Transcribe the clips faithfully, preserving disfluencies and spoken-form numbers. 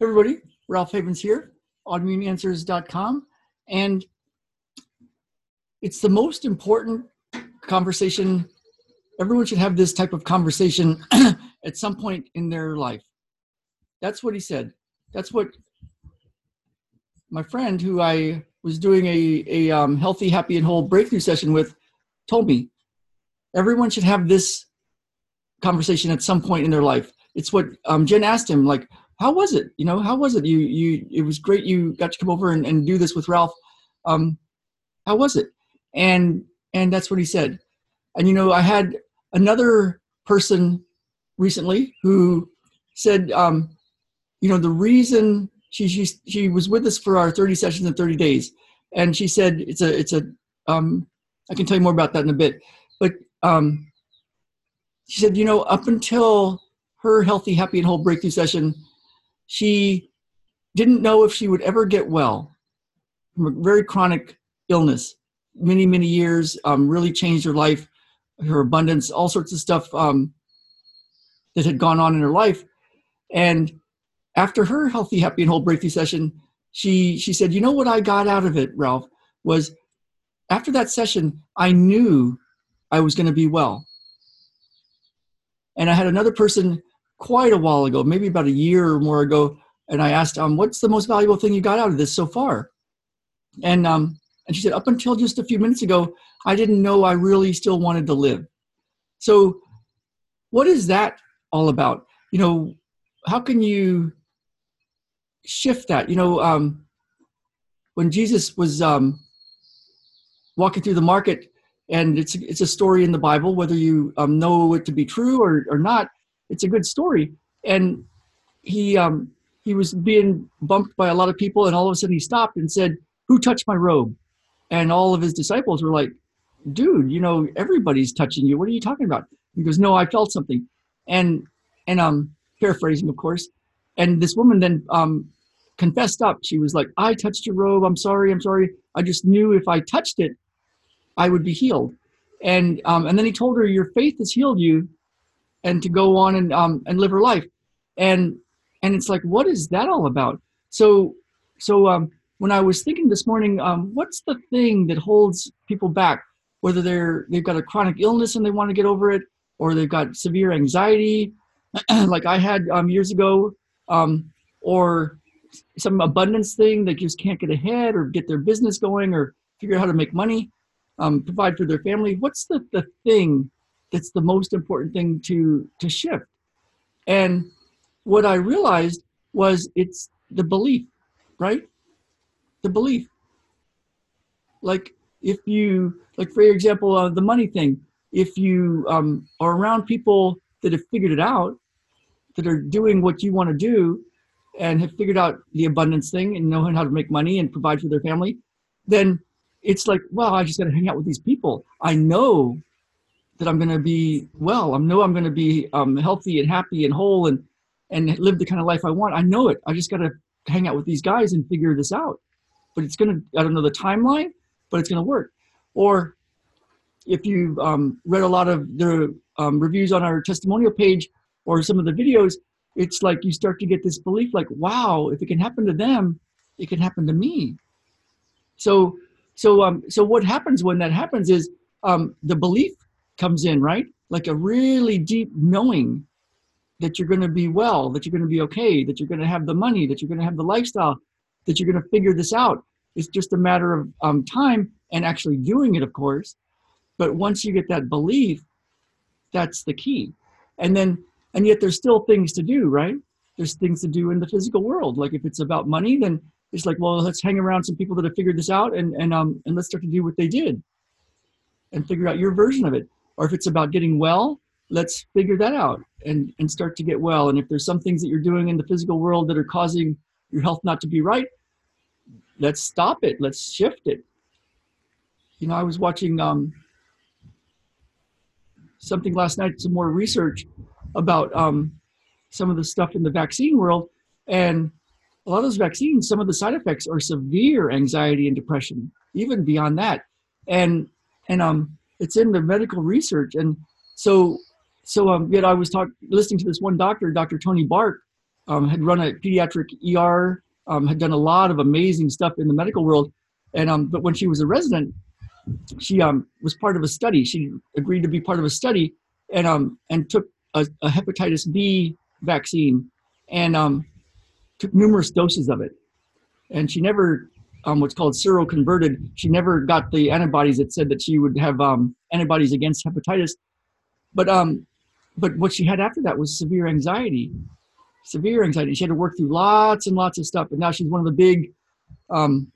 everybody, Ralph Havens here, autoimmune answers dot com, and it's the most important conversation. Everyone should have this type of conversation at some point in their life. That's what he said. That's what my friend, who I was doing a, a um, healthy, happy, and whole breakthrough session with, told me. Everyone should have this conversation at some point in their life. It's what um, Jen asked him, like, how was it? You know, how was it? You, you, it was great. You got to come over and, and do this with Ralph. Um, how was it? And, and that's what he said. And, you know, I had another person recently who said, um, you know, the reason she, she, she was with us for our thirty sessions in thirty days. And she said, it's a, it's a, um, I can tell you more about that in a bit, but, um, she said, you know, up until her healthy, happy, and whole breakthrough session, she didn't know if she would ever get well from a very chronic illness. Many, many years, um, really changed her life, her abundance, all sorts of stuff um, that had gone on in her life. And after her healthy, happy, and whole breakthrough session, she, she said, you know what I got out of it, Ralph, was after that session, I knew I was going to be well. And I had another person quite a while ago, maybe about a year or more ago, and I asked, um, what's the most valuable thing you got out of this so far? And, um, and she said, up until just a few minutes ago, I didn't know I really still wanted to live. So what is that all about? You know, how can you shift that? You know, um, when Jesus was um, walking through the market, and it's, it's a story in the Bible, whether you um, know it to be true or, or not, it's a good story. And he, um, he was being bumped by a lot of people, and all of a sudden he stopped and said, who touched my robe? And all of his disciples were like, dude, you know, everybody's touching you. What are you talking about? He goes, no, I felt something. And, and um, paraphrasing, of course. And this woman then um, confessed up. She was like, I touched your robe. I'm sorry. I'm sorry. I just knew if I touched it, I would be healed. And, um, and then he told her, your faith has healed you, and to go on and, um, and live her life. And, and it's like, what is that all about? So, so, um, when I was thinking this morning, um, what's the thing that holds people back, whether they're, they've got a chronic illness and they want to get over it, or they've got severe anxiety, like I had, um, years ago, um, or some abundance thing that just can't get ahead or get their business going or figure out how to make money, um, provide for their family. What's the, the thing that's the most important thing to, to shift? And what I realized was it's the belief, right? The belief. Like if you, like for example, uh, the money thing, if you um, are around people that have figured it out, that are doing what you want to do and have figured out the abundance thing and knowing how to make money and provide for their family, then it's like, well, I just got to hang out with these people. I know that I'm going to be well. I know I'm going to be um, healthy and happy and whole and, and live the kind of life I want. I know it. I just got to hang out with these guys and figure this out. But it's going to, I don't know the timeline, but it's going to work. Or if you've um, read a lot of the um, reviews on our testimonial page or some of the videos, it's like you start to get this belief like, wow, if it can happen to them, it can happen to me. So, so, um, so what happens when that happens is um, the belief comes in, right? Like a really deep knowing that you're going to be well, that you're going to be okay, that you're going to have the money, that you're going to have the lifestyle, that you're going to figure this out. It's just a matter of um, time and actually doing it, of course. But once you get that belief, that's the key. And then, and yet there's still things to do, right? There's things to do in the physical world. Like if it's about money, then it's like, well, let's hang around some people that have figured this out and, and, um, and let's start to do what they did and figure out your version of it. Or if it's about getting well, let's figure that out and, and start to get well. And if there's some things that you're doing in the physical world that are causing your health not to be right, let's stop it. Let's shift it. You know, I was watching um, something last night, some more research about um, some of the stuff in the vaccine world. And a lot of those vaccines, some of the side effects are severe anxiety and depression, even beyond that. And, and um, it's in the medical research. And so, so um, yet I was talk, listening to this one doctor, Doctor Tony Bart, um, had run a pediatric E R, um, had done a lot of amazing stuff in the medical world. And um, but when she was a resident, she um, was part of a study. She agreed to be part of a study, and um, and took a, a hepatitis B vaccine, and um, took numerous doses of it. And she never, um, what's called seroconverted. She never got the antibodies that said that she would have um, antibodies against hepatitis. But um, but what she had after that was severe anxiety, severe anxiety. She had to work through lots and lots of stuff. And now she's one of the big um,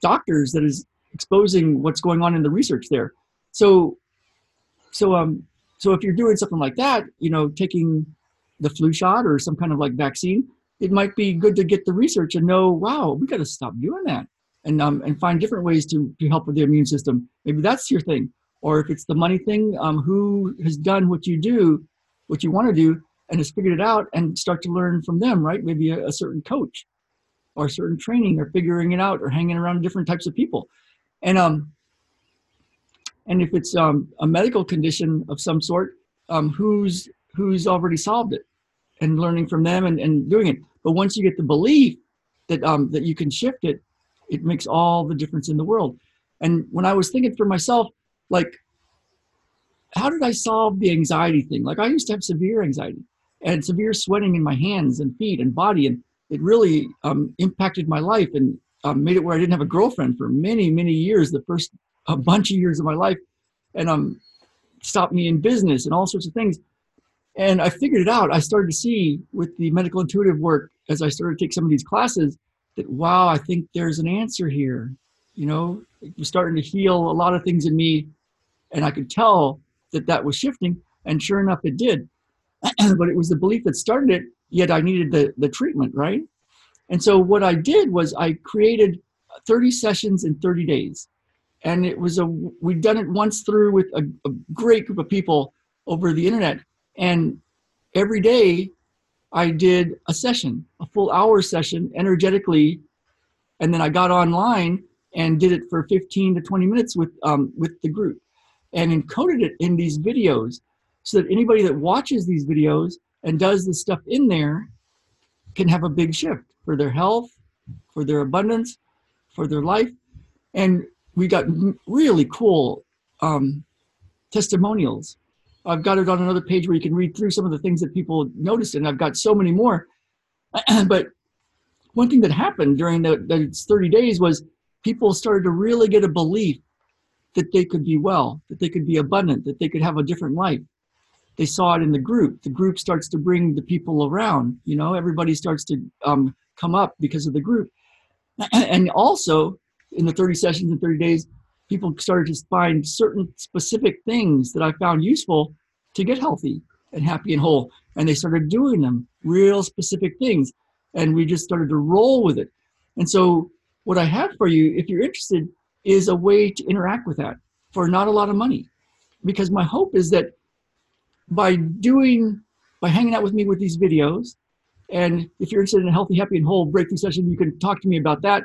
doctors that is exposing what's going on in the research there. So, so, um, so if you're doing something like that, you know, taking the flu shot or some kind of like vaccine, it might be good to get the research and know, wow, we got to stop doing that, and um, and find different ways to, to help with the immune system. Maybe that's your thing. Or if it's the money thing, um, who has done what you do, what you want to do, and has figured it out, and start to learn from them, right? Maybe a, a certain coach or certain training or figuring it out or hanging around different types of people. And um, and if it's um, a medical condition of some sort, um, who's who's already solved it, and learning from them and, and doing it. But once you get the belief that um, that you can shift it, it makes all the difference in the world. And when I was thinking for myself, like, how did I solve the anxiety thing? Like, I used to have severe anxiety and severe sweating in my hands and feet and body, and it really um, impacted my life and Um, made it where I didn't have a girlfriend for many, many years, the first a bunch of years of my life, and um, stopped me in business and all sorts of things. And I figured it out. I started to see with the medical intuitive work, as I started to take some of these classes, that, wow, I think there's an answer here. You know, it was starting to heal a lot of things in me, and I could tell that that was shifting, and sure enough, it did. But it was the belief that started it, yet I needed the, the treatment, right? And so what I did was I created thirty sessions in thirty days. And it was a, we'd done it once through with a, a great group of people over the internet. And every day I did a session, a full hour session energetically. And then I got online and did it for fifteen to twenty minutes with, um, with the group, and encoded it in these videos so that anybody that watches these videos and does the stuff in there can have a big shift for their health, for their abundance, for their life. And we got really cool um, testimonials. I've got it on another page where you can read through some of the things that people noticed, and I've got so many more. But one thing that happened during the, those thirty days was people started to really get a belief that they could be well, that they could be abundant, that they could have a different life. They saw it in the group. The group starts to bring the people around. You know, everybody starts to um, come up because of the group. And also, in the thirty sessions in thirty days, people started to find certain specific things that I found useful to get healthy and happy and whole. And they started doing them, real specific things. And we just started to roll with it. And so what I have for you, if you're interested, is a way to interact with that for not a lot of money. Because my hope is that by doing, by hanging out with me with these videos, and if you're interested in a healthy, happy, and whole breakthrough session, you can talk to me about that.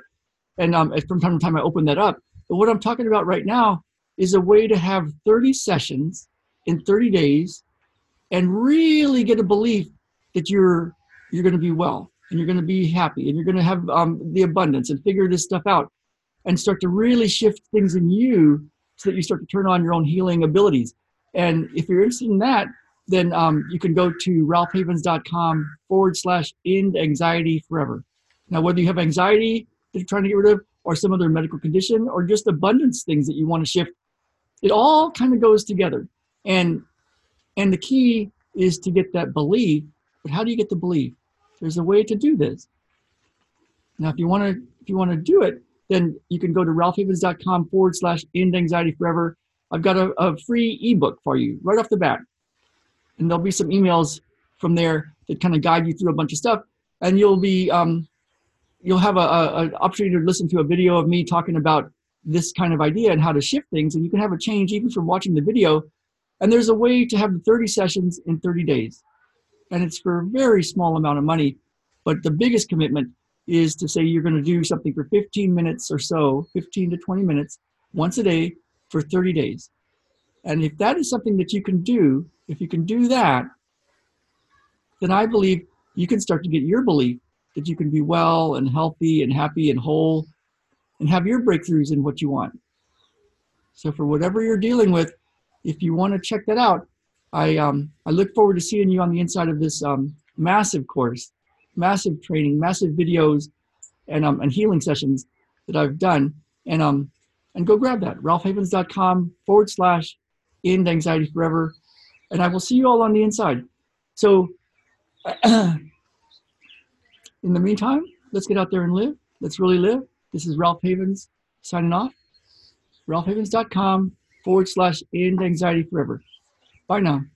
And um, from time to time, I open that up. But what I'm talking about right now is a way to have thirty sessions in thirty days and really get a belief that you're you're going to be well, and you're going to be happy, and you're going to have um, the abundance, and figure this stuff out, and start to really shift things in you so that you start to turn on your own healing abilities. And if you're interested in that, then um, you can go to ralph havens dot com forward slash end anxiety forever. Now, whether you have anxiety that you're trying to get rid of, or some other medical condition, or just abundance things that you want to shift, it all kind of goes together. And and the key is to get that belief. But how do you get the belief? There's a way to do this. Now, if you want to if you want to do it, then you can go to ralph havens dot com forward slash end anxiety forever. I've got a, a free ebook for you right off the bat. And there'll be some emails from there that kind of guide you through a bunch of stuff. And you'll be, um, you'll have a, a, an opportunity to listen to a video of me talking about this kind of idea and how to shift things. And you can have a change even from watching the video. And there's a way to have thirty sessions in thirty days. And it's for a very small amount of money. But the biggest commitment is to say you're going to do something for fifteen minutes or so, fifteen to twenty minutes, once a day, for thirty days. And if that is something that you can do, if you can do that, then I believe you can start to get your belief that you can be well and healthy and happy and whole and have your breakthroughs in what you want. So for whatever you're dealing with, if you want to check that out, I um, I look forward to seeing you on the inside of this um, massive course, massive training, massive videos, and um, and healing sessions that I've done. And um and go grab that, ralphhavens.com forward slash end anxiety forever. And I will see you all on the inside. So in the meantime, let's get out there and live. Let's really live. This is Ralph Havens signing off. ralphhavens.com forward slash end anxiety forever. Bye now.